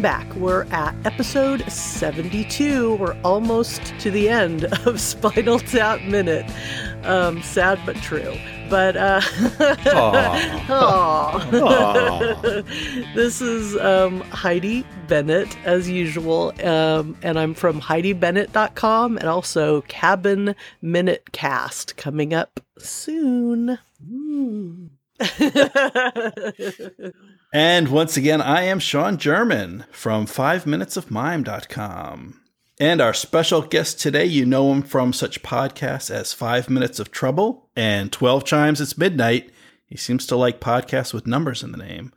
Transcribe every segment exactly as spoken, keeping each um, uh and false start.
Welcome back. We're at episode seventy-two. We're almost to the end of Spinal Tap Minute. Um, sad but true. But uh, aww. Aww. Aww. This is um, Heidi Bennett, as usual, um, and I'm from Heidi Bennett dot com and also Cabin Minute Cast coming up soon. Mm. And once again, I am Sean German from Five Minutes of Mime dot com. And our special guest today, you know him from such podcasts as Five Minutes of Trouble and twelve Chimes It's Midnight. He seems to like podcasts with numbers in the name.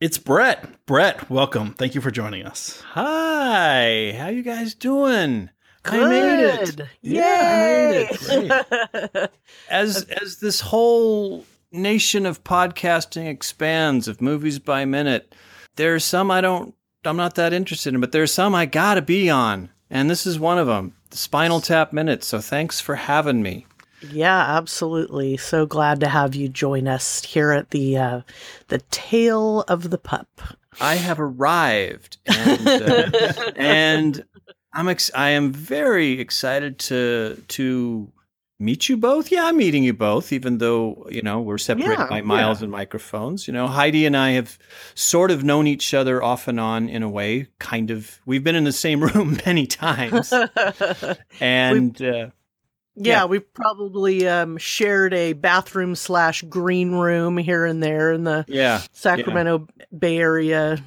It's Brett. Brett, welcome. Thank you for joining us. Hi. How you guys doing? Good. I made it. Yay. Yeah, I made it. As, as this whole nation of podcasting expands, of movies by minute, there's some I don't I'm not that interested in, but there's some I gotta be on. And this is one of them, the Spinal Tap Minute. So thanks for having me. Yeah, absolutely. So glad to have you join us here at the uh, the tail of the pup. I have arrived, and, uh, and I'm ex- I am very excited to to meet you both. Yeah, I'm meeting you both, even though, you know, we're separated yeah, by miles yeah. and microphones. You know, Heidi and I have sort of known each other off and on in a way, kind of. We've been in the same room many times. And uh, yeah, yeah, we probably um, shared a bathroom slash green room here and there in the yeah, Sacramento yeah. Bay Area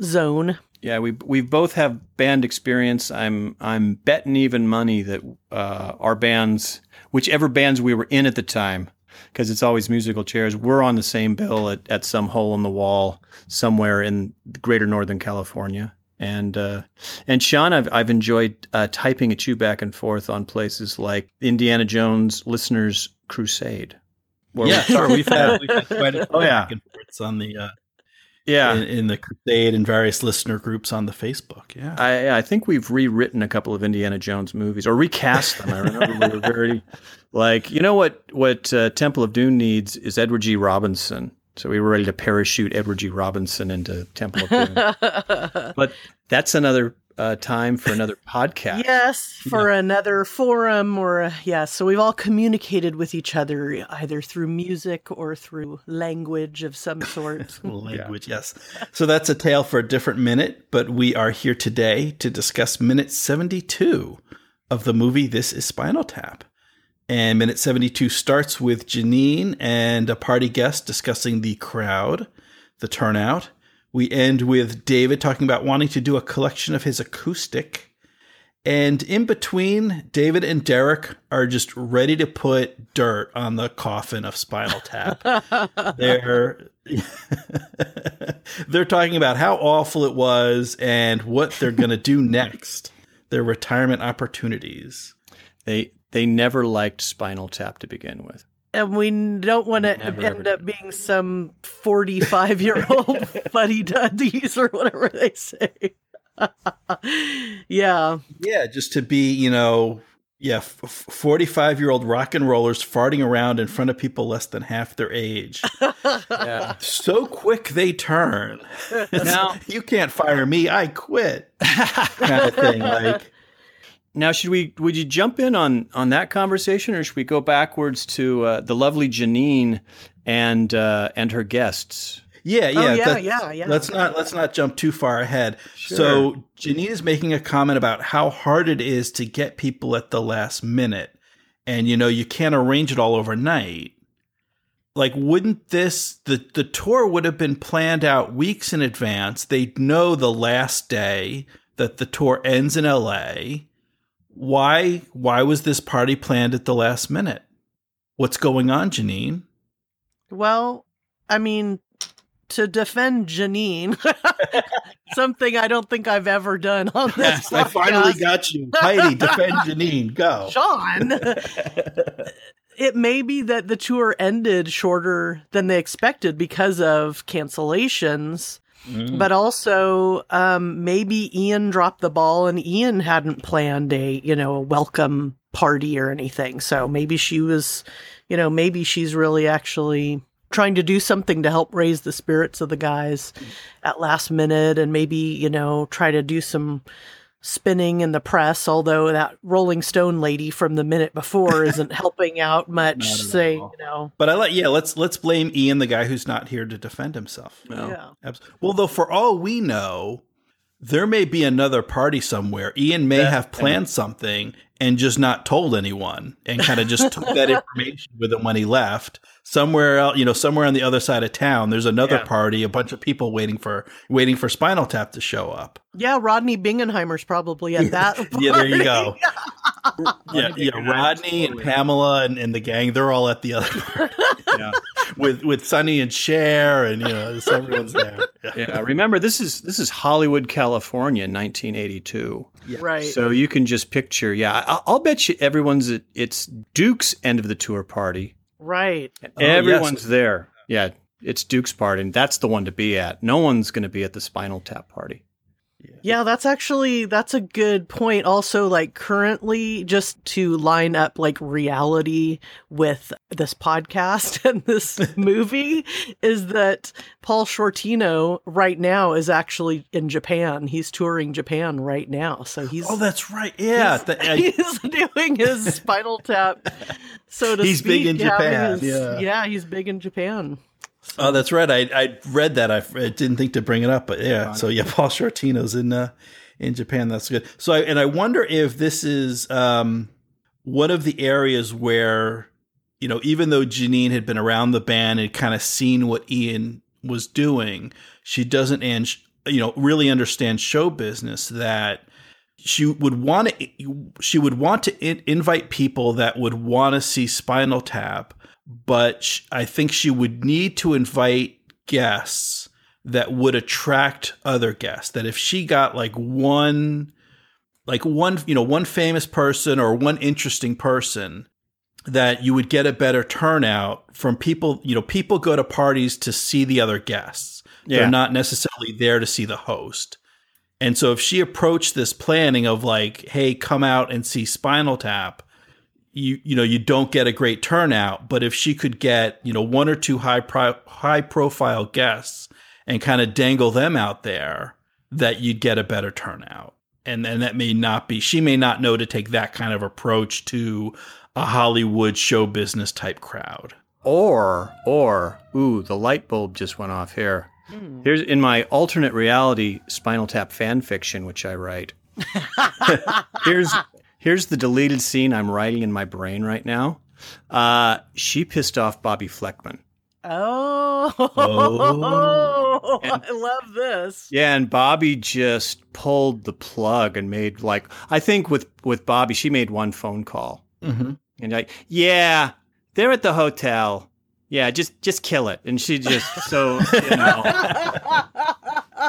zone. Yeah, we we both have band experience. I'm I'm betting even money that uh, our bands, whichever bands we were in at the time, because it's always musical chairs, we're on the same bill at, at some hole in the wall somewhere in greater Northern California. And uh, and Sean, I've I've enjoyed uh, typing at you back and forth on places like Indiana Jones Listeners Crusade. Where yeah, we, sorry, we've had, we've had quite a oh, yeah. back and forth on the. Uh, Yeah, in, in the crusade and various listener groups on the Facebook. Yeah, I, I think we've rewritten a couple of Indiana Jones movies or recast them. I remember we were very like, you know what? What uh, Temple of Doom needs is Edward G. Robinson. So we were ready to parachute Edward G. Robinson into Temple of Doom. But that's another uh, time for another podcast. Yes, for yeah. another forum or uh, yeah. So we've all communicated with each other either through music or through language of some sort. Language, yeah. Yes. So that's a tale for a different minute, but we are here today to discuss minute seventy-two of the movie This Is Spinal Tap. And minute seventy-two starts with Janine and a party guest discussing the crowd, the turnout. We end with David talking about wanting to do a collection of his acoustic. And in between, David and Derek are just ready to put dirt on the coffin of Spinal Tap. They're they're talking about how awful it was and what they're going to do next, their retirement opportunities. They... They never liked Spinal Tap to begin with. And we don't want to end up being some forty-five-year-old fuddy-duddies or whatever they say. yeah. Yeah, just to be, you know, yeah, forty-five-year-old rock and rollers farting around in front of people less than half their age. Yeah. So quick they turn. Now, you can't fire me, I quit. Kind of thing, like... Now, should we? Would you jump in on, on that conversation, or should we go backwards to uh, the lovely Janine and uh, and her guests? Yeah, yeah, oh, yeah, that, yeah, yeah. Let's not let's not jump too far ahead. Sure. So Janine is making a comment about how hard it is to get people at the last minute, and you know you can't arrange it all overnight. Like, wouldn't this the the tour would have been planned out weeks in advance? They'd know the last day that the tour ends in L A. Why why was this party planned at the last minute? What's going on, Janine? Well, I mean, to defend Janine, something I don't think I've ever done on this yes, podcast. I finally got you. Heidi, defend Janine. Go. Sean. It may be that the tour ended shorter than they expected because of cancellations. Mm. But also, um, maybe Ian dropped the ball and Ian hadn't planned a, you know, a welcome party or anything. So maybe she was, you know, maybe she's really actually trying to do something to help raise the spirits of the guys at last minute, and maybe, you know, try to do some spinning in the press, although that Rolling Stone lady from the minute before isn't helping out much. Say, you know. But I like, yeah, let's let's blame Ian, the guy who's not here to defend himself. No. Yeah. Absolutely. Well, though, for all we know, there may be another party somewhere. Ian may That's have planned it. something and just not told anyone, and kind of just took that information with him when he left. Somewhere else, you know, somewhere on the other side of town, there's another yeah. party, a bunch of people waiting for waiting for Spinal Tap to show up. Yeah, Rodney Bingenheimer's probably at that party. Yeah, there you go. yeah, yeah, Rodney and Pamela and, and the gang, they're all at the other party. yeah. With with Sonny and Cher, and you know, just everyone's there. Yeah. yeah, remember this is this is Hollywood, California, nineteen eighty-two. Yeah. Right. So you can just picture. Yeah, I'll, I'll bet you everyone's at, it's Duke's end of the tour party. Right. Everyone's oh, yes. there. Yeah. It's Duke's party, and that's the one to be at. No one's going to be at the Spinal Tap party. Yeah. yeah, that's actually, that's a good point. Also, like currently, just to line up like reality with this podcast and this movie, is that Paul Shortino right now is actually in Japan. He's touring Japan right now. So he's. Oh, that's right. Yeah. He's, the, I, he's doing his Spinal Tap. So to he's speak, big in yeah, Japan. His, yeah. yeah, he's big in Japan. Oh, that's right. I I read that. I, I didn't think to bring it up, but yeah. So yeah, Paul Shortino's in uh, in Japan. That's good. So I, and I wonder if this is um, one of the areas where, you know, even though Janine had been around the band and kind of seen what Ian was doing, she doesn't and you know really understand show business, that she would want to she would want to in- invite people that would want to see Spinal Tap. But sh- I think she would need to invite guests that would attract other guests. That if she got like one, like one, you know, one famous person or one interesting person, that you would get a better turnout from people. You know, people go to parties to see the other guests. Yeah. They're not necessarily there to see the host. And so if she approached this planning of like, hey, come out and see Spinal Tap, You you know, you don't get a great turnout, but if she could get, you know, one or two high pro- high profile guests and kind of dangle them out there, that you'd get a better turnout. And then that may not be, she may not know to take that kind of approach to a Hollywood show business type crowd. Or, or, ooh, the light bulb just went off here. Mm. Here's in my alternate reality Spinal Tap fan fiction, which I write. Here's... Here's the deleted scene I'm writing in my brain right now. Uh, she pissed off Bobby Fleckman. Oh, oh. And, I love this. Yeah, and Bobby just pulled the plug and made like, I think with, with Bobby, she made one phone call. Mm-hmm. And like, yeah, they're at the hotel. Yeah, just just kill it. And she just, so, you know.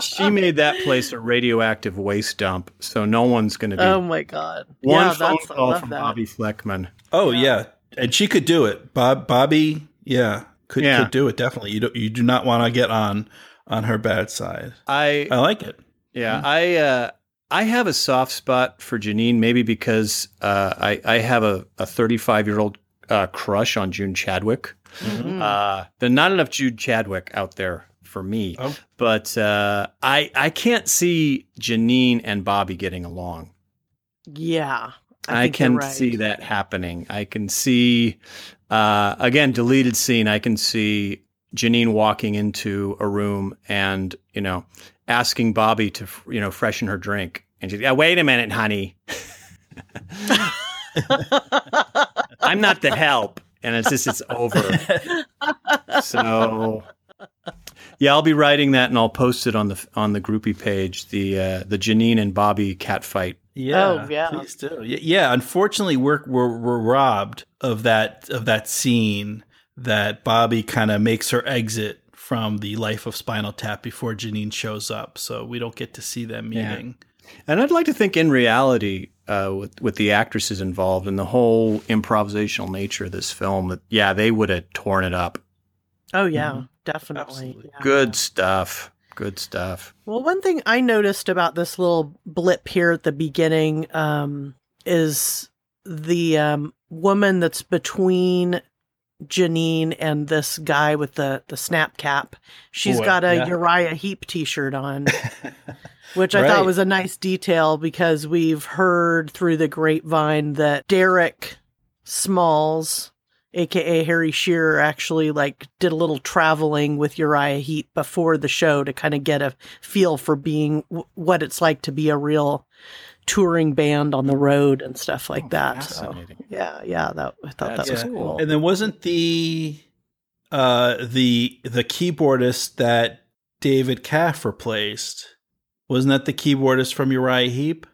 She made that place a radioactive waste dump, so no one's going to be. Oh my God! One yeah, phone that's, call from that. Bobby Fleckman. Oh yeah. yeah, and she could do it. Bob, Bobby, yeah, could yeah. could do it definitely. You do, you do not want to get on on her bad side. I I like it. Yeah, mm. I uh, I have a soft spot for Janine, maybe because uh, I I have a a thirty-five year old uh, crush on June Chadwick. Mm-hmm. Uh, there's not enough June Chadwick out there for me, oh. but uh, I I can't see Janine and Bobby getting along. Yeah, I, I can right. see that happening. I can see uh, again deleted scene. I can see Janine walking into a room and you know asking Bobby to you know freshen her drink, and she's, oh, wait a minute, honey, I'm not the help, and it's just it's over. So. Yeah, I'll be writing that and I'll post it on the on the groupie page. The uh, the Janine and Bobby catfight. Yeah, oh, yeah, please do. Yeah, unfortunately, we're we're, we're robbed of that of that scene that Bobby kind of makes her exit from the life of Spinal Tap before Janine shows up. So we don't get to see them meeting. Yeah. And I'd like to think in reality, uh, with with the actresses involved and the whole improvisational nature of this film, that yeah, they would have torn it up. Oh yeah. Mm-hmm. Definitely. Yeah. Good stuff. Good stuff. Well, one thing I noticed about this little blip here at the beginning um, is the um, woman that's between Janine and this guy with the, the snap cap. She's Boy, got a yeah. Uriah Heep t-shirt on, which I right. thought was a nice detail, because we've heard through the grapevine that Derek Smalls, a k a. Harry Shearer, actually like did a little traveling with Uriah Heep before the show to kind of get a feel for being w- what it's like to be a real touring band on the road and stuff like oh, that. So, yeah, yeah, that I thought That's that was yeah. cool. And then wasn't the uh, the the keyboardist that David Kaff replaced, wasn't that the keyboardist from Uriah Heep?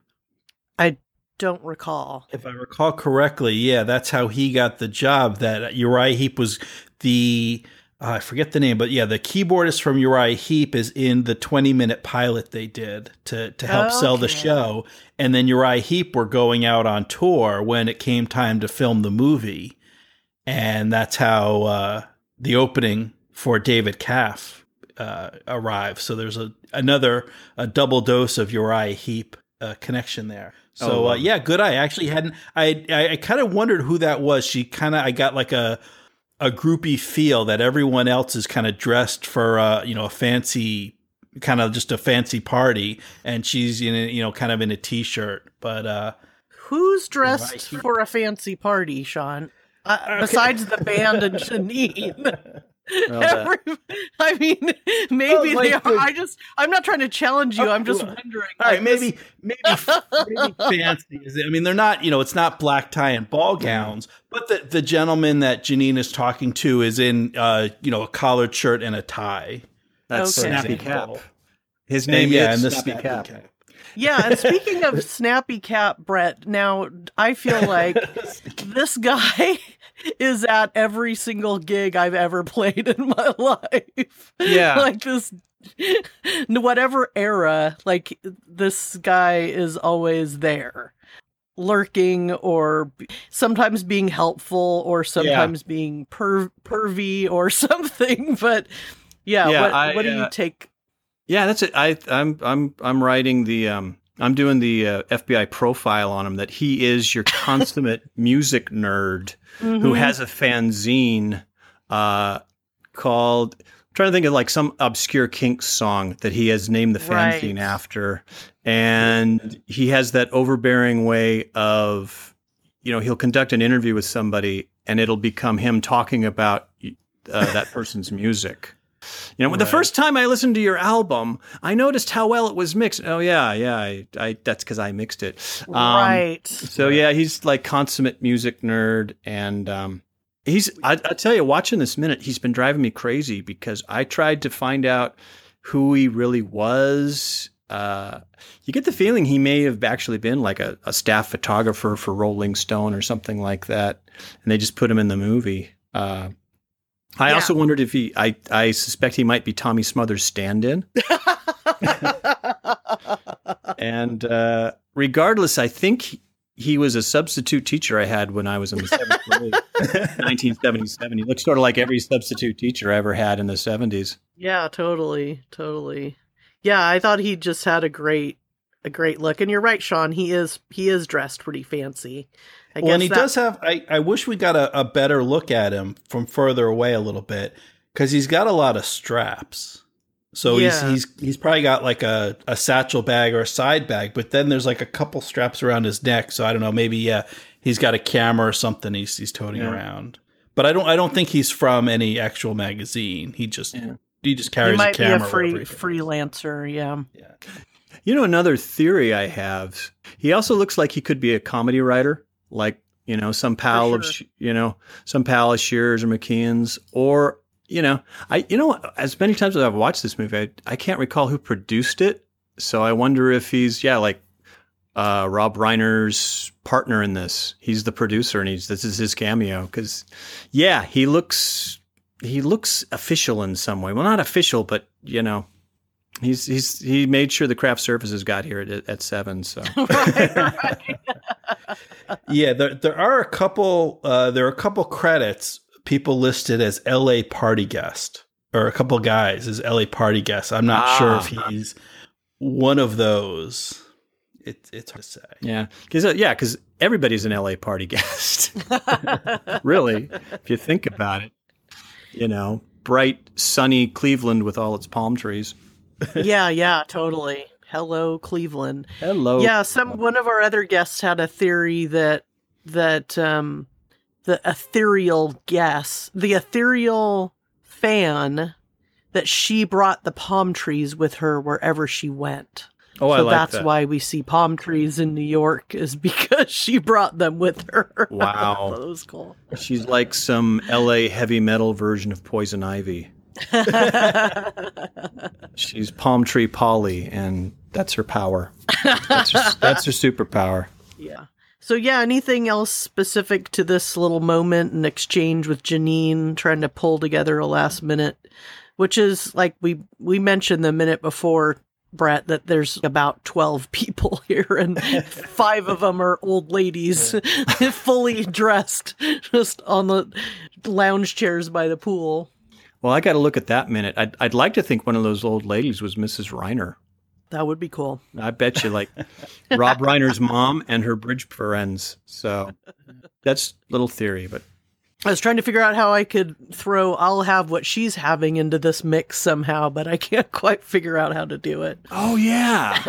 I don't recall. If I recall correctly, yeah, that's how he got the job. That Uriah Heep was the, uh, I forget the name, but yeah, the keyboardist from Uriah Heep is in the twenty-minute pilot they did to, to help okay. sell the show. And then Uriah Heep were going out on tour when it came time to film the movie. And that's how uh, the opening for David Kaff uh, arrived. So there's a another a double dose of Uriah Heep uh, connection there. So, uh, yeah, good eye. I actually hadn't – I I, I kind of wondered who that was. She kind of – I got like a a groupie feel that everyone else is kind of dressed for, uh, you know, a fancy – kind of just a fancy party. And she's, in a, you know, kind of in a T-shirt. But uh, – who's dressed right for a fancy party, Sean? Uh, okay. Besides the band and Janine. Well, Every, I mean, maybe oh, like they are. The, I just, I'm not trying to challenge you. Okay, I'm just well, wondering. All right, maybe, maybe, maybe fancy. Is it? I mean, they're not, you know, it's not black tie and ball gowns, but the, the gentleman that Janine is talking to is in, uh, you know, a collared shirt and a tie. That's okay. Snappy Cap. His name and, yeah, is and Snappy, snappy cap. cap. Yeah, and speaking of Snappy Cap, Brett, now I feel like this guy is at every single gig I've ever played in my life. Yeah. Like this, whatever era, like this guy is always there, lurking or sometimes being helpful or sometimes yeah. being per- pervy or something. But yeah, yeah what, I, what do uh, you take? Yeah, that's it. I, I'm I'm I'm writing the um I'm doing the uh, F B I profile on him, that he is your consummate music nerd mm-hmm. who has a fanzine uh called I'm trying to think of like some obscure Kinks song that he has named the fanzine right. after, and he has that overbearing way of, you know, he'll conduct an interview with somebody and it'll become him talking about uh, that person's music. You know, when right. the first time I listened to your album, I noticed how well it was mixed. Oh, yeah, yeah, I, I, that's because I mixed it. Um, right. So, yeah, he's like consummate music nerd. And um, he's, I, I tell you, watching this minute, he's been driving me crazy, because I tried to find out who he really was. Uh, you get the feeling he may have actually been like a, a staff photographer for Rolling Stone or something like that. And they just put him in the movie. Uh I yeah. also wondered if he, I, I suspect he might be Tommy Smothers' stand-in. And uh, regardless, I think he, he was a substitute teacher I had when I was in the seventh grade, nineteen seventy-seven. He looked sort of like every substitute teacher I ever had in the seventies. Yeah, totally, totally. Yeah, I thought he just had a great, a great look. And you're right, Sean. He is, he is dressed pretty fancy. I well, guess and he that- does have, I, I wish we got a, a better look at him from further away a little bit, because he's got a lot of straps. So yeah. he's, he's, he's probably got like a, a satchel bag or a side bag, but then there's like a couple straps around his neck. So I don't know, maybe yeah, he's got a camera or something he's, he's toting yeah. around, but I don't, I don't think he's from any actual magazine. He just, yeah. he just carries he might a camera. Be a free, freelancer. Yeah. Yeah. You know, another theory I have, he also looks like he could be a comedy writer. Like, you know, some pal sure. of, you know, some pal of Shearer's or McKeon's, or, you know, I, you know, as many times as I've watched this movie, I, I can't recall who produced it. So I wonder if he's, yeah, like uh, Rob Reiner's partner in this. He's the producer and he's, this is his cameo. 'Cause yeah, he looks, he looks official in some way. Well, not official, but you know. He's he's he made sure the craft services got here at at seven. So right, right. yeah, there there are a couple uh, there are a couple credits people listed as L A party guest, or a couple guys as L A party guest. I'm not ah. sure if he's one of those. It, it's hard to say. Yeah, because uh, yeah, because everybody's an L A party guest. Really, if you think about it, you know, bright, sunny Cleveland with all its palm trees. yeah, yeah, totally. Hello, Cleveland. Hello. Yeah, some one of our other guests had a theory that that um, the ethereal guest, the ethereal fan, that she brought the palm trees with her wherever she went. Oh, so I like that's that. Why we see palm trees in New York, is because she brought them with her. Wow. That was cool. She's like some L A heavy metal version of Poison Ivy. She's Palm Tree Polly, and that's her power. That's her, that's her superpower. Yeah. So, yeah, anything else specific to this little moment and exchange with Janine trying to pull together a last minute, which is like we, we mentioned the minute before, Brett, that there's about twelve people here, and five of them are old ladies, fully dressed, just on the lounge chairs by the pool. Well, I got to look at that minute. I'd, I'd like to think one of those old ladies was Missus Reiner. That would be cool. I bet you, like Rob Reiner's mom and her bridge friends. So that's little theory, but. I was trying to figure out how I could throw I'll have what she's having into this mix somehow, but I can't quite figure out how to do it. Oh, yeah.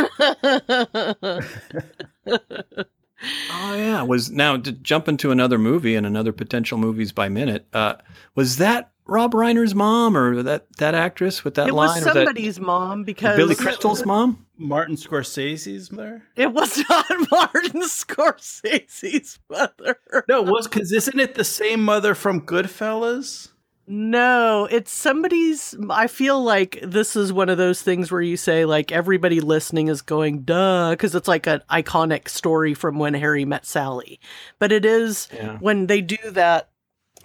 oh, yeah. Was now to jump into another movie and another potential movies by minute. Uh, was that Rob Reiner's mom or that, that actress with that it line? It was somebody's or that, mom because... Billy Crystal's mom? Martin Scorsese's mother? It was not Martin Scorsese's mother. No, it was because isn't it the same mother from Goodfellas? No, it's somebody's... I feel like this is one of those things where you say, like, everybody listening is going, duh, because it's like an iconic story from When Harry Met Sally. But it is, yeah. When they do that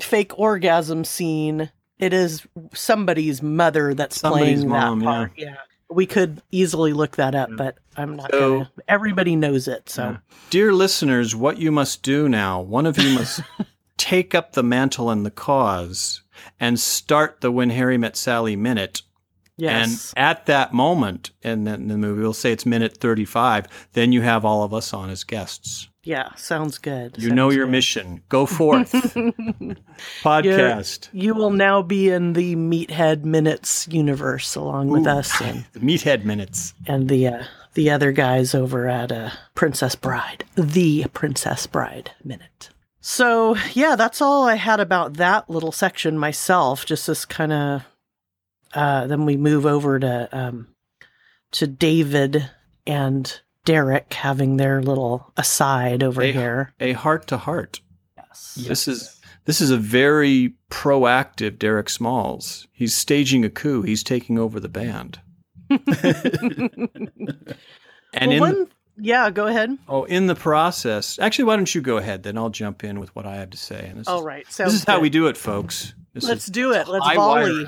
fake orgasm scene, it is somebody's mother that's somebody's playing mom, that part. Yeah. yeah. We could easily look that up, but I'm not so, going to. Everybody knows it. So, yeah. Dear listeners, what you must do now, one of you must take up the mantle and the cause and start the When Harry Met Sally minute. Yes. And at that moment, and then the movie will say it's minute thirty-five, then you have all of us on as guests. Yeah, sounds good. You sounds know your good. Mission. Go forth. Podcast. You're, you will now be in the Meathead Minutes universe along Ooh, with us. And, the Meathead Minutes. And the uh, the other guys over at uh, Princess Bride. The Princess Bride Minute. So, yeah, that's all I had about that little section myself. Just this kind of... Uh, then we move over to um, to David and... Derek having their little aside over a, here. A heart-to-heart. Yes. This is this is a very proactive Derek Smalls. He's staging a coup. He's taking over the band. and well, in one, yeah, go ahead. Oh, in the process. Actually, why don't you go ahead? Then I'll jump in with what I have to say. And this All is, right. This is good. How we do it, folks. This Let's is, do it. Let's volley.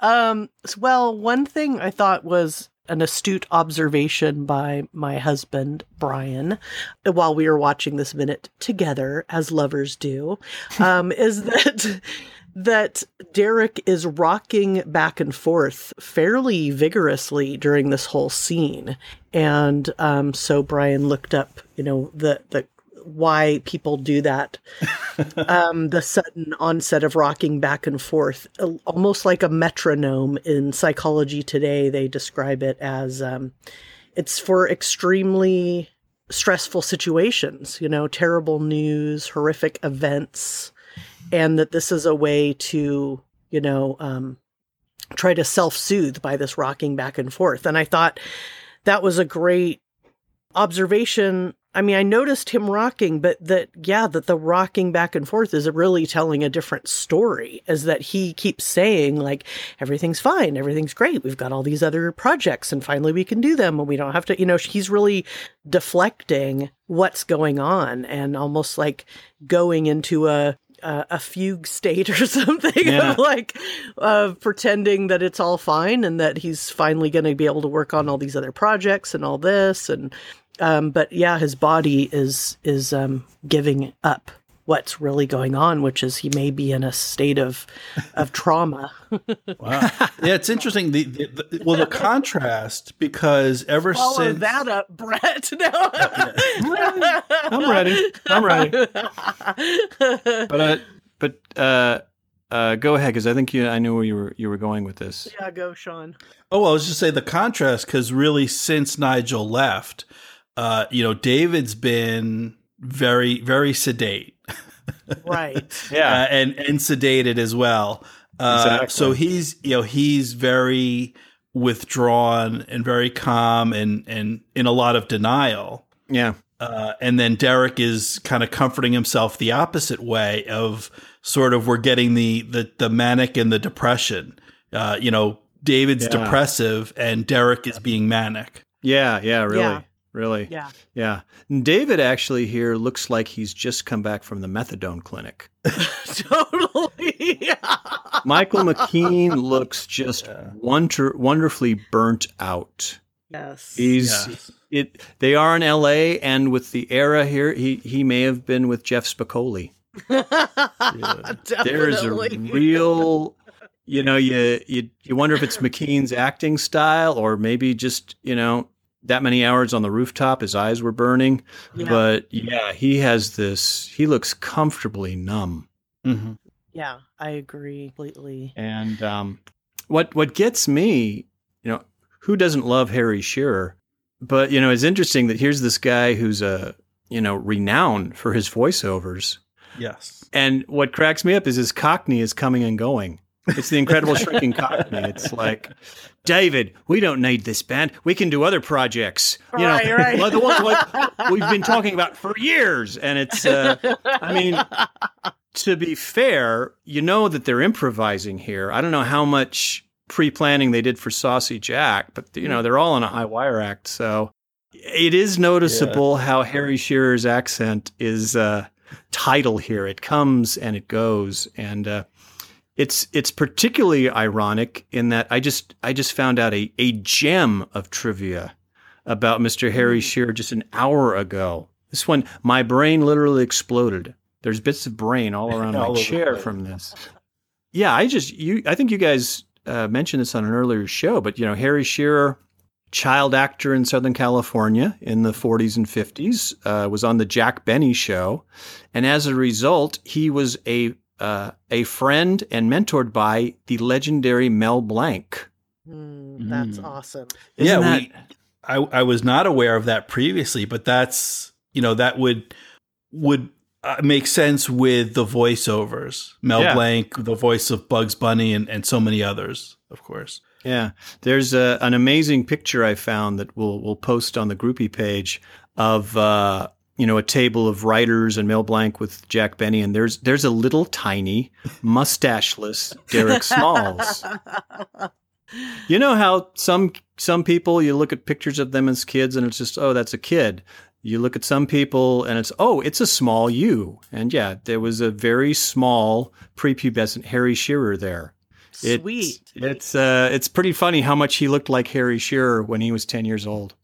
um, well, one thing I thought was an astute observation by my husband, Brian, while we were watching this minute together, as lovers do, um, is that that Derek is rocking back and forth fairly vigorously during this whole scene. And um, so Brian looked up, you know, the, the why people do that, um, the sudden onset of rocking back and forth, almost like a metronome. In psychology today, they describe it as um, it's for extremely stressful situations, you know, terrible news, horrific events, and that this is a way to, you know, um, try to self-soothe by this rocking back and forth. And I thought that was a great observation. I mean, I noticed him rocking, but that, yeah, that the rocking back and forth is really telling a different story, is that he keeps saying, like, everything's fine, everything's great, we've got all these other projects, and finally we can do them, and we don't have to, you know, he's really deflecting what's going on and almost like going into a, a, a fugue state or something, yeah. of like uh, pretending that it's all fine and that he's finally going to be able to work on all these other projects and all this, and... Um, but yeah, his body is, is, um, giving up what's really going on, which is he may be in a state of of trauma. Wow. Yeah, it's interesting. The, the, the well, the contrast, because ever Follow since that up, Brett. No. Yeah. I'm ready. I'm ready. But uh, but uh, uh, go ahead, because I think you I knew where you were you were going with this. Yeah, go, Sean. Oh, well, I was just saying the contrast, because really since Nigel left, uh, you know, David's been very, very sedate. Right. Yeah. Uh, and, and sedated as well. Uh, exactly. So he's, you know, he's very withdrawn and very calm and, and in a lot of denial. Yeah. Uh, and then Derek is kind of comforting himself the opposite way of sort of, we're getting the, the, the manic and the depression, uh, you know, David's yeah. depressive and Derek is being manic. Yeah. Yeah. Really. Yeah. Really? Yeah. Yeah. And David actually here looks like he's just come back from the methadone clinic. Totally. Yeah. Michael McKean looks just yeah. wonder, wonderfully burnt out. Yes. He's yeah. it. They are in L A, and with the era here, he, he may have been with Jeff Spicoli. Yeah. There's a real... You know, you, you you wonder if it's McKean's acting style, or maybe just, you know, that many hours on the rooftop, his eyes were burning. Yeah. But yeah, he has this, he looks comfortably numb. Mm-hmm. Yeah, I agree completely. And um, what what gets me, you know, who doesn't love Harry Shearer? But, you know, it's interesting that here's this guy who's, a, you know, renowned for his voiceovers. Yes. And what cracks me up is his Cockney is coming and going. It's the Incredible Shrinking Cockney. It's like, David, we don't need this band. We can do other projects. You right, know, right. The ones like we've been talking about for years. And it's, uh, I mean, to be fair, you know that they're improvising here. I don't know how much pre-planning they did for Saucy Jack, but, you know, they're all in a high wire act. So it is noticeable yeah. how Harry Shearer's accent is uh, tidal here. It comes and it goes. And, uh, It's it's particularly ironic in that I just I just found out a, a gem of trivia about Mister Harry Shearer just an hour ago. This one, my brain literally exploded. There's bits of brain all around all my chair from this. Yeah, I just you I think you guys uh, mentioned this on an earlier show, but you know Harry Shearer, child actor in Southern California in the forties and fifties, uh, was on the Jack Benny show, and as a result, he was a Uh, a friend and mentored by the legendary Mel Blanc. Mm, that's mm. awesome. Isn't yeah, that... we, I, I was not aware of that previously, but that's, you know, that would would uh, make sense with the voiceovers. Mel yeah. Blanc, the voice of Bugs Bunny, and, and so many others, of course. Yeah, there's a, an amazing picture I found that we'll we'll post on the groupie page of. Uh, you know, a table of writers and Mel Blanc with Jack Benny. And there's, there's a little tiny mustacheless Derek Smalls. You know how some, some people, you look at pictures of them as kids and it's just, oh, that's a kid. You look at some people and it's, oh, it's a small you. And yeah, there was a very small prepubescent Harry Shearer there. Sweet. It's, it's, uh, it's pretty funny how much he looked like Harry Shearer when he was ten years old.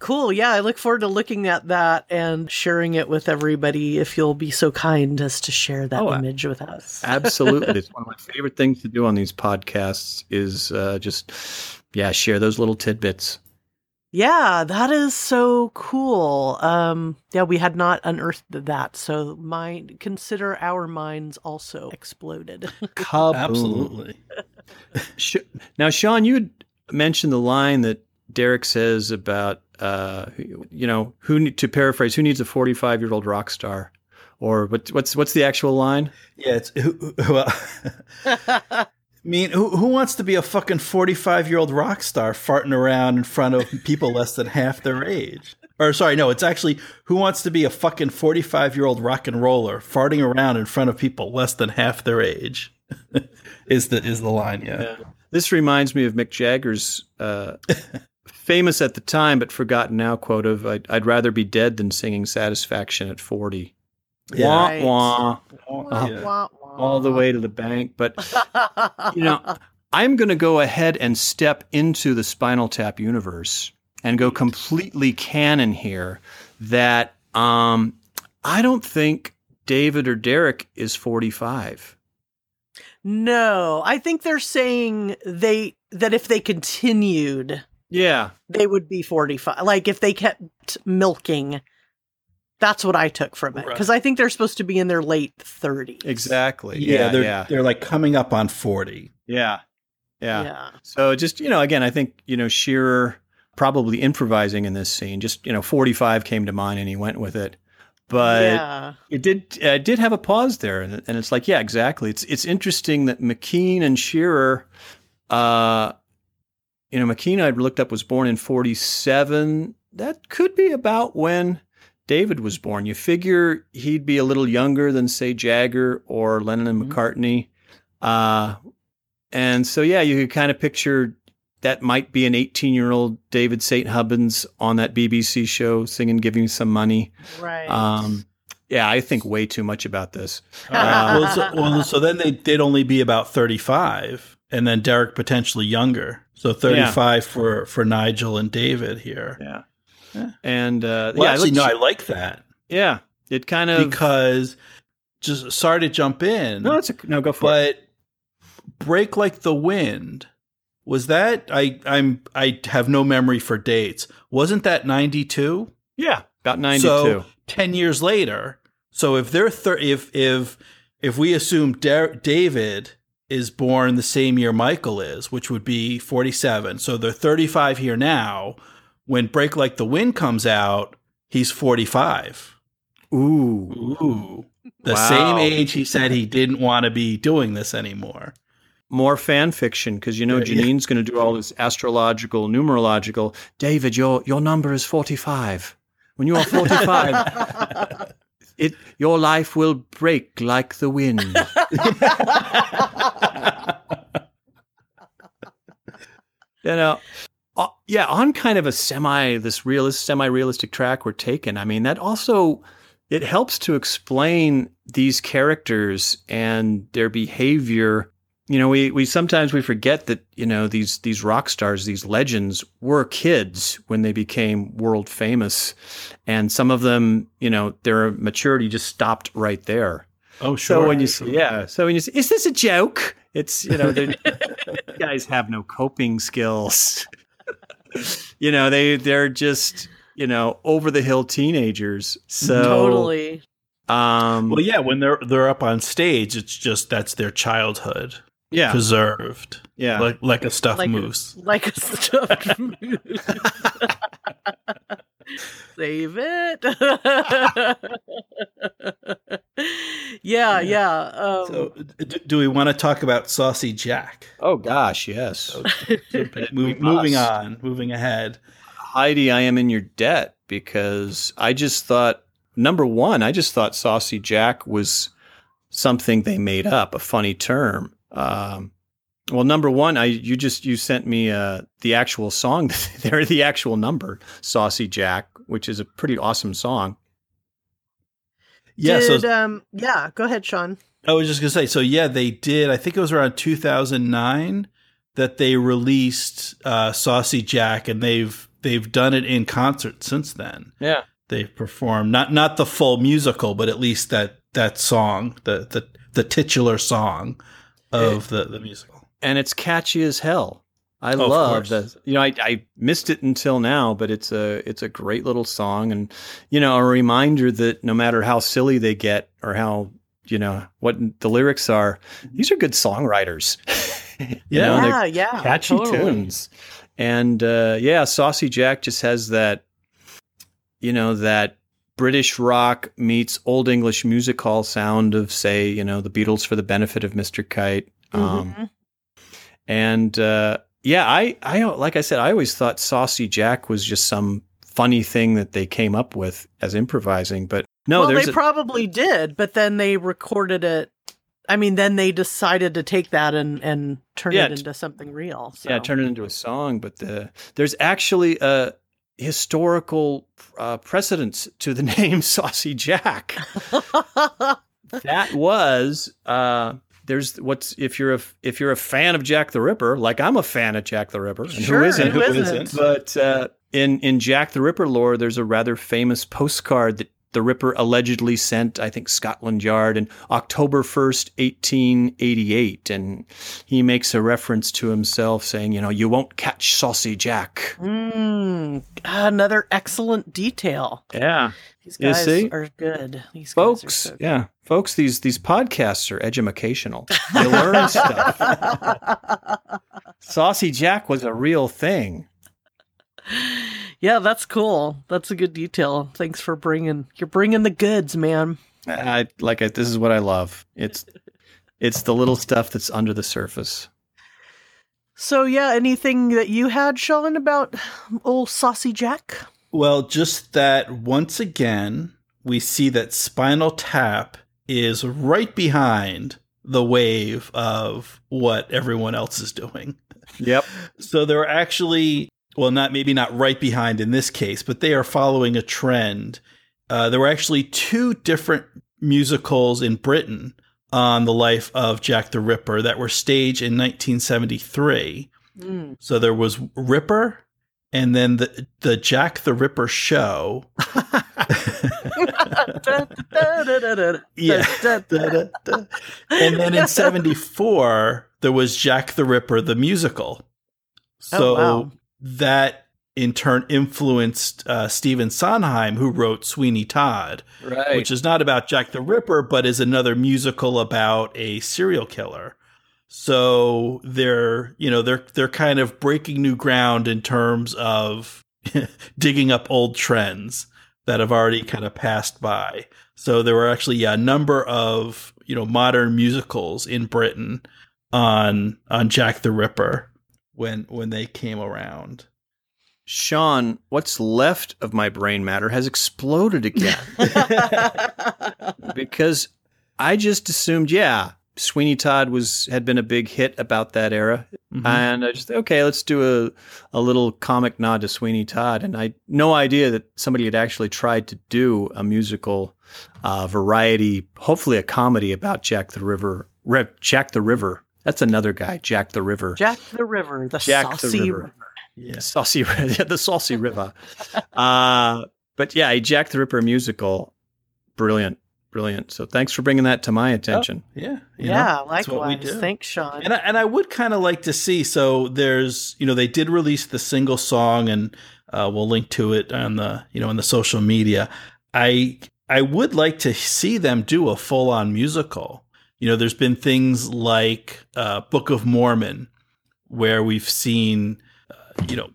Cool. Yeah, I look forward to looking at that and sharing it with everybody if you'll be so kind as to share that oh, image with us. Absolutely. It's one of my favorite things to do on these podcasts is uh, just, yeah, share those little tidbits. Yeah, that is so cool. Um, yeah, we had not unearthed that. So my, consider our minds also exploded. Absolutely. Now, Sean, you had mentioned the line that Derek says about, uh, you know, who to paraphrase, who needs a forty-five-year-old rock star, or what, what's what's the actual line? Yeah, it's who, who, well, I mean, who, who wants to be a fucking forty-five-year-old rock star farting around in front of people less than half their age? Or sorry, no, it's actually who wants to be a fucking forty-five-year-old rock and roller farting around in front of people less than half their age? is the is the line? Yeah. yeah. This reminds me of Mick Jagger's. Uh, Famous at the time, but forgotten now quote of, I'd, I'd rather be dead than singing Satisfaction at forty. Yeah. Wah, right. wah, wah, yeah. wah, wah. All the way to the bank. But, you know, I'm going to go ahead and step into the Spinal Tap universe and go completely canon here that um, I don't think David or Derek is forty-five. No, I think they're saying they that if they continued, yeah, they would be forty-five. Like if they kept milking, that's what I took from it. Because right. I think they're supposed to be in their late thirties. Exactly. Yeah, yeah, they're, yeah. they're like coming up on forty. Yeah. Yeah. Yeah. So just, you know, again, I think, you know, Shearer probably improvising in this scene, just, you know, forty-five came to mind and he went with it. But yeah. it did uh, did have a pause there. And, and it's like, yeah, exactly. It's it's interesting that McKean and Shearer, uh, you know, McKean, I looked up, was born in forty-seven. That could be about when David was born. You figure he'd be a little younger than, say, Jagger or Lennon and McCartney. Uh, and so, yeah, you could kind of picture that might be an eighteen-year-old David Saint Hubbins on that B B C show singing, giving some money. Right. Um, yeah, I think way too much about this. Uh, well, so, well, so then they, they'd only be about thirty-five, and then Derek potentially younger. So thirty-five yeah. for, for Nigel and David here. Yeah. Yeah. And uh, well, yeah, actually, no, I like that. Yeah, it kind of because just sorry to jump in. No, it's a, no go for but it. But Break Like the Wind was that I I'm I have no memory for dates. Wasn't that ninety-two? Yeah, about ninety-two. So ten years later. So if they're thir- if if if we assume Der- David is born the same year Michael is, which would be forty-seven. So they're thirty-five here now. When Break Like the Wind comes out, he's forty-five. Ooh. Ooh. The wow. same age he said he didn't want to be doing this anymore. More fan fiction, because you know yeah, Janine's yeah. going to do all this astrological, numerological. David, your your number is forty-five. When you are forty-five, it your life will break like the wind. You know. Uh, yeah, on kind of a semi, this realist, semi-realistic track we're taking. I mean, that also, it helps to explain these characters and their behavior. You know, we, we sometimes we forget that, you know, these, these rock stars, these legends were kids when they became world famous. And some of them, you know, their maturity just stopped right there. Oh, sure. So when you see, yeah. So when you see, is this a joke? It's, you know, these guys have no coping skills. You know, they, they're just, you know, over the hill teenagers. So totally. Um, well, yeah, when they're they're up on stage, it's just that's their childhood. Yeah. Preserved. Yeah. Like like a stuffed like moose. A, like a stuffed moose. Save it. yeah, yeah. yeah. Um, so, do, do we want to talk about Saucy Jack? Oh, gosh, yes. So, so move, moving on, moving ahead. Heidi, I am in your debt because I just thought, number one, I just thought Saucy Jack was something they made up, a funny term. Um, well, number one, I you just you sent me uh, the actual song, there, the actual number, Saucy Jack, which is a pretty awesome song. Yeah, did, so, um, yeah, go ahead, Sean. I was just going to say, so yeah, they did. I think it was around two thousand nine that they released uh, Saucy Jack, and they've they've done it in concert since then. Yeah, they've performed not not the full musical, but at least that that song, the the, the titular song of the, the musical, and it's catchy as hell. I oh, love that. You know, I, I missed it until now, but it's a it's a great little song, and you know, a reminder that no matter how silly they get or how you know what the lyrics are, these are good songwriters. yeah, know, yeah, yeah, catchy totally. tunes, and uh, yeah, Saucy Jack just has that, you know, that British rock meets old English music hall sound of, say, you know, the Beatles for the Benefit of Mister Kite, um, mm-hmm. and. Uh, Yeah, I, I like I said, I always thought Saucy Jack was just some funny thing that they came up with as improvising, but no, well, there's they a- probably did, but then they recorded it. I mean, then they decided to take that and, and turn yeah, it into something real. So. Yeah, turn it into a song. But the, there's actually a historical uh, precedence to the name Saucy Jack. That was. Uh, There's what's if you're a if you're a fan of Jack the Ripper, like I'm a fan of Jack the Ripper, and sure, who isn't? Who isn't? But uh, in in Jack the Ripper lore, there's a rather famous postcard that the Ripper allegedly sent, I think, Scotland Yard on October first, eighteen eighty-eight. And he makes a reference to himself saying, you know, you won't catch Saucy Jack. Mm, another excellent detail. Yeah. These guys you see? are good. These folks, guys are so good. yeah. Folks, these these podcasts are edumacational. They learn stuff. Saucy Jack was a real thing. Yeah, that's cool. That's a good detail. Thanks for bringing. You're bringing the goods, man. I like it. This is what I love. It's it's the little stuff that's under the surface. So yeah, anything that you had, Sean, about old Saucy Jack? Well, just that once again, we see that Spinal Tap is right behind the wave of what everyone else is doing. Yep. So there are actually... Well, not maybe not right behind in this case, but they are following a trend. Uh, there were actually two different musicals in Britain on the life of Jack the Ripper that were staged in nineteen seventy-three. Mm. So there was Ripper and then the, the Jack the Ripper show. yeah. And then in seventy-four, there was Jack the Ripper, the musical. So. Oh, wow. That, in turn, influenced uh, Stephen Sondheim, who wrote Sweeney Todd, right. which is not about Jack the Ripper, but is another musical about a serial killer. So they're, you know, they're they're kind of breaking new ground in terms of digging up old trends that have already kind of passed by. So there were actually yeah, a number of, you know, modern musicals in Britain on on Jack the Ripper. When when they came around. Sean, what's left of my brain matter has exploded again. Because I just assumed, yeah, Sweeney Todd was had been a big hit about that era. Mm-hmm. And I just, okay, let's do a, a little comic nod to Sweeney Todd. And I had no idea that somebody had actually tried to do a musical uh, variety, hopefully a comedy about Jack the River, Jack the River. That's another guy, Jack the River. Jack the River, the Jack Saucy the River. River. Yeah. Saucy, the Saucy River. Uh, but yeah, a Jack the Ripper musical. Brilliant, brilliant. So thanks for bringing that to my attention. Oh, yeah. You yeah, know, likewise. Thanks, Sean. And I, and I would kind of like to see, so there's, you know, they did release the single song and uh, we'll link to it on the, you know, on the social media. I I would like to see them do a full-on musical. You know, there's been things like uh, Book of Mormon, where we've seen, uh, you know,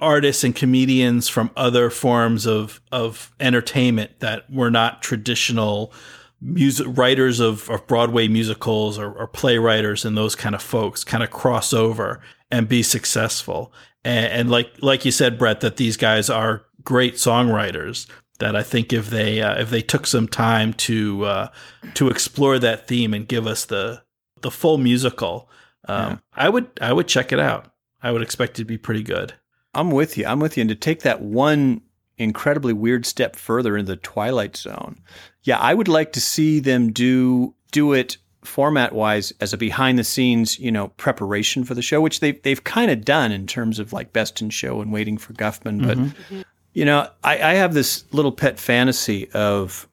artists and comedians from other forms of of entertainment that were not traditional music writers of, of Broadway musicals or, or playwriters and those kind of folks kind of cross over and be successful. And, and like like you said, Brett, that these guys are great songwriters. That I think if they uh, if they took some time to uh, to explore that theme and give us the the full musical, um, yeah. I would I would check it out. I would expect it to be pretty good. I'm with you. I'm with you. And to take that one incredibly weird step further into the Twilight Zone, yeah, I would like to see them do do it format wise as a behind the scenes, you know, preparation for the show, which they they've kind of done in terms of like Best in Show and Waiting for Guffman, but. Mm-hmm. You know, I, I have this little pet fantasy of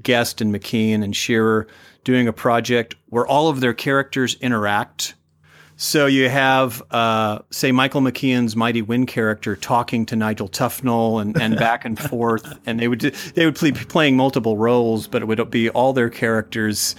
Guest and McKean and Shearer doing a project where all of their characters interact. So you have, uh, say, Michael McKean's Mighty Wind character talking to Nigel Tufnell and, and back and forth. And they would they would be playing multiple roles, but it would be all their characters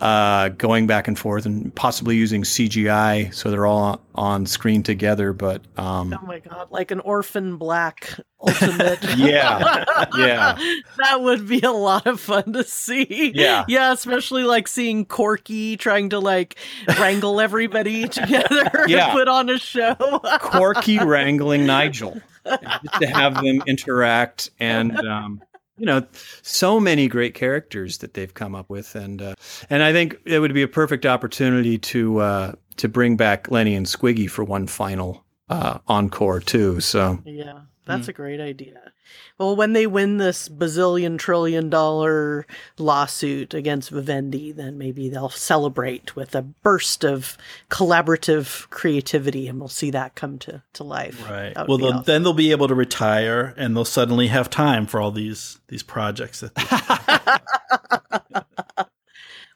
uh, going back and forth and possibly using C G I. So they're all on screen together. But um, oh, my God, like an Orphan Black. Ultimate. yeah. Yeah. That would be a lot of fun to see. Yeah. Yeah. Especially like seeing Corky trying to like wrangle everybody together yeah. and put on a show. Corky wrangling Nigel. Just to have them interact and, um, you know, so many great characters that they've come up with. And, uh, and I think it would be a perfect opportunity to, uh, to bring back Lenny and Squiggy for one final, uh, encore too. So, yeah. That's mm. a great idea. Well, when they win this bazillion trillion dollar lawsuit against Vivendi, then maybe they'll celebrate with a burst of collaborative creativity, and we'll see that come to, to life. Right. Well, they'll, awesome. then they'll be able to retire, and they'll suddenly have time for all these these projects. That they-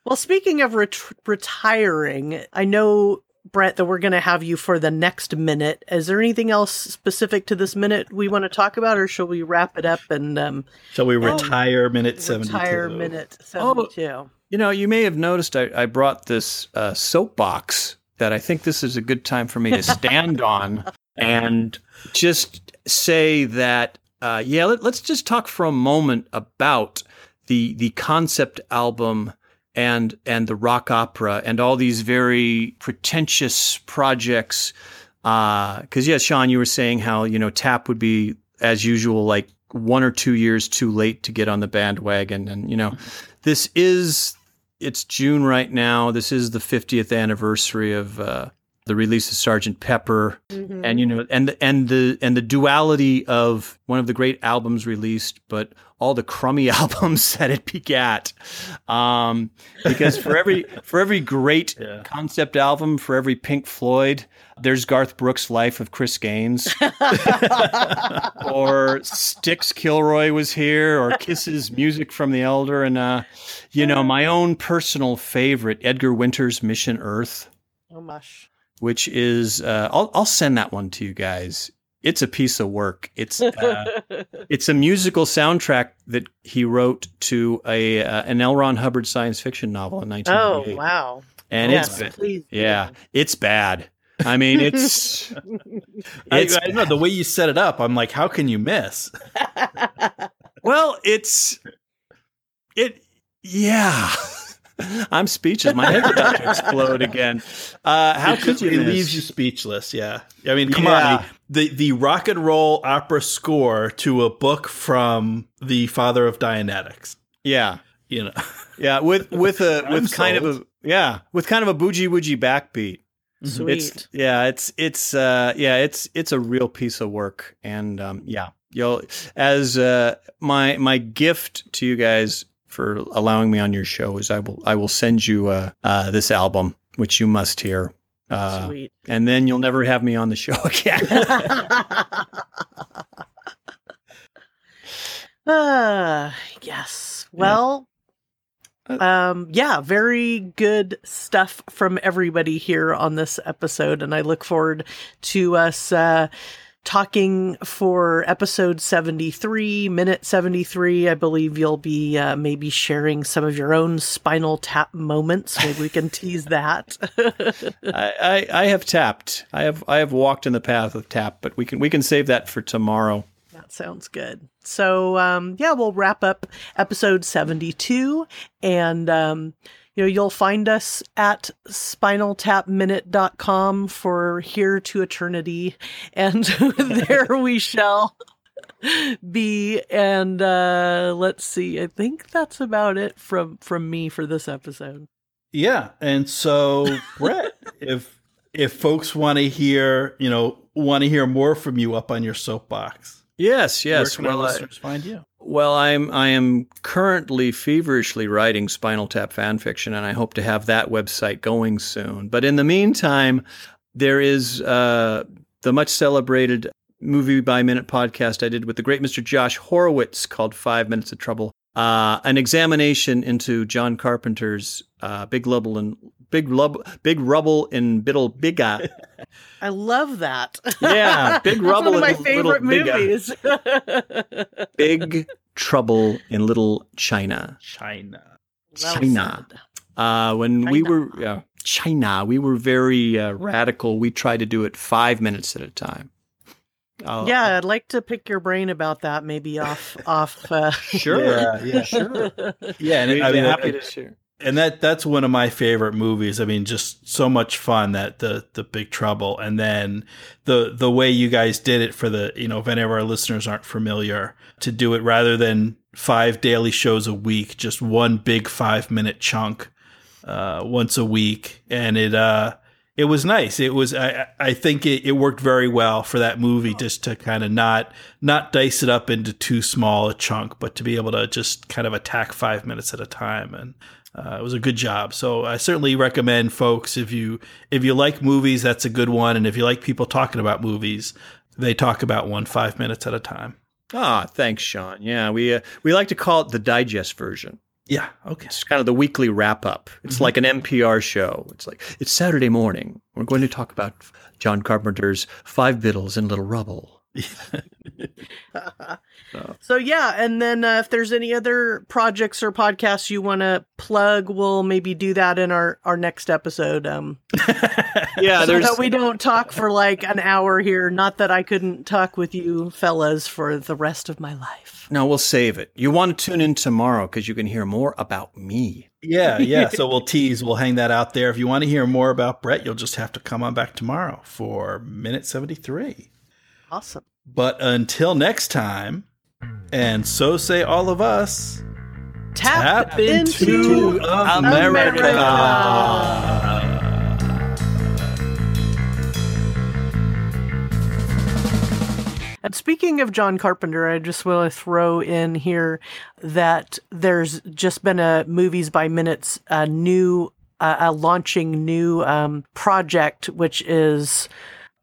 Well, speaking of ret- retiring, I know, Brett, that we're going to have you for the next minute. Is there anything else specific to this minute we want to talk about, or shall we wrap it up? And um, shall we retire um, minute seventy-two? Retire minute seventy-two. Oh, you know, you may have noticed I, I brought this uh, soapbox that I think this is a good time for me to stand on and just say that, uh, yeah, let, let's just talk for a moment about the the concept album and and the rock opera and all these very pretentious projects. Because, uh, yeah, Sean, you were saying how, you know, Tap would be, as usual, like one or two years too late to get on the bandwagon. And, you know, mm-hmm. this is, it's June right now. This is the fiftieth anniversary of uh, the release of Sergeant Pepper. Mm-hmm. And, you know, and, and, the, and the duality of one of the great albums released, but all the crummy albums that it begat, um, because for every for every great yeah. concept album, for every Pink Floyd, there's Garth Brooks' Life of Chris Gaines, or Styx Kilroy Was Here, or Kiss's Music from the Elder, and uh, you know, my own personal favorite, Edgar Winter's Mission Earth. Oh mush. Which is uh, I'll I'll send that one to you guys. It's a piece of work. It's uh, it's a musical soundtrack that he wrote to a uh, an L. Ron Hubbard science fiction novel in nineteen eighty-eight. Oh wow! And yes, it's please, yeah, please. It's bad. I mean, it's, it's I, I know the way you set it up. I'm like, how can you miss? Well, it's it yeah. I'm speechless. My head's about to explode again. Uh, how it could you? It miss? Leaves you speechless. Yeah, I mean, come yeah. on. The the rock and roll opera score to a book from the father of Dianetics. Yeah, you know. Yeah, with with a with kind sold. of a yeah with kind of a bougie woogie backbeat. Sweet. It's, yeah, it's it's uh, yeah it's it's a real piece of work, and um, yeah, you'll as uh, my my gift to you guys for allowing me on your show is I will I will send you uh, uh, this album, which you must hear. Uh, Sweet. And then you'll never have me on the show again. uh, yes. Well, yeah. Um, yeah, very good stuff from everybody here on this episode. And I look forward to us uh, talking for episode seventy-three, minute seventy-three. I believe you'll be uh, maybe sharing some of your own Spinal Tap moments. Maybe we can tease that. I, I, I have tapped. I have I have walked in the path of tap, but we can we can save that for tomorrow. That sounds good. So um, yeah, we'll wrap up episode seventy-two, and um, you know, you'll find us at Spinal Tap Minute dot com for Here to Eternity. And there we shall be. And uh, let's see. I think that's about it from, from me for this episode. Yeah. And so, Brett, if if folks want to hear, you know, want to hear more from you up on your soapbox. Yes, yes. Where can well, our listeners I, find you? Well, I'm I am currently feverishly writing Spinal Tap fan fiction, and I hope to have that website going soon. But in the meantime, there is uh, the much celebrated Movie by Minute podcast I did with the great Mister Josh Horowitz called Five Minutes of Trouble, uh, an examination into John Carpenter's uh, Big Lubble and Big Rubble, Big Rubble in Biddle Bigga. I love that. Yeah, Big Rubble in Little movies. Bigga. Big Trouble in Little China. China. Well China. Uh, when China. we were uh, China, we were very uh, radical. We tried to do it five minutes at a time. I'll, yeah, I'll, I'd like to pick your brain about that. Maybe off off. Uh, sure. Yeah, yeah, sure. Yeah, and I'd be happy to share. And that that's one of my favorite movies. I mean, just so much fun, that the the Big Trouble, and then the the way you guys did it for the, you know, if any of our listeners aren't familiar, to do it rather than five daily shows a week, just one big five minute chunk uh, once a week, and it uh, it was nice. It was, I, I think it, it worked very well for that movie, just to kind of not, not dice it up into too small a chunk, but to be able to just kind of attack five minutes at a time. And uh, it was a good job. So I certainly recommend folks, if you, if you like movies, that's a good one. And if you like people talking about movies, they talk about one five minutes at a time. Ah, oh, thanks, Sean. Yeah. We, uh, we like to call it the digest version. Yeah. Okay. It's kind of the weekly wrap up. It's mm-hmm. like an N P R show. It's like, it's Saturday morning. We're going to talk about John Carpenter's Five Biddles and Little Rubble. so. so yeah. And then uh, if there's any other projects or podcasts you want to plug, we'll maybe do that in our, our next episode. Um, yeah. So that we don't talk for like an hour here. Not that I couldn't talk with you fellas for the rest of my life. No, we'll save it. You want to tune in tomorrow because you can hear more about me. Yeah, yeah. So we'll tease. We'll hang that out there. If you want to hear more about Brett, you'll just have to come on back tomorrow for Minute seventy-three. Awesome. But until next time, and so say all of us, tap, tap into, into America. America. And speaking of John Carpenter, I just want to throw in here that there's just been a Movies by Minutes, a new, uh, a launching new um, project, which is,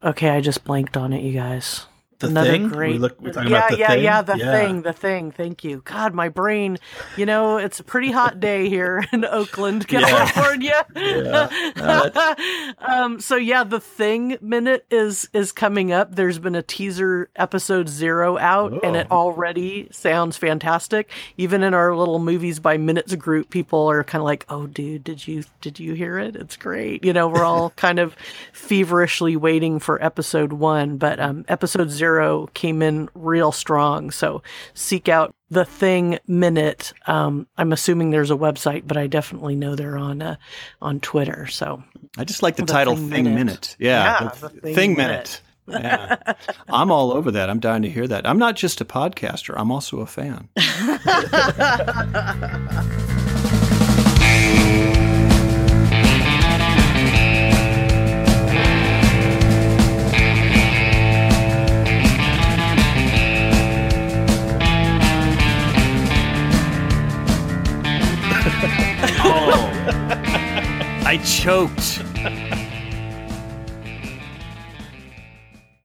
okay, I just blanked on it, you guys. The Another thing? Great, we look, we're talking yeah, about the yeah, thing? yeah, the yeah. thing, the thing. Thank you. God, my brain, you know, it's a pretty hot day here in Oakland, California. Yeah. yeah. um, so yeah, the Thing Minute is, is coming up. There's been a teaser episode zero out oh. and it already sounds fantastic. Even in our little Movies by Minutes group, people are kind of like, oh dude, did you, did you hear it? It's great. You know, we're all kind of feverishly waiting for episode one, but um, episode zero came in real strong. So seek out The Thing Minute. Um, I'm assuming there's a website, but I definitely know they're on uh, on Twitter. So I just like the, the title Thing, Thing Minute. Minute. Yeah. yeah the th- thing, thing Minute. minute. Yeah. I'm all over that. I'm dying to hear that. I'm not just a podcaster. I'm also a fan. Oh, I choked.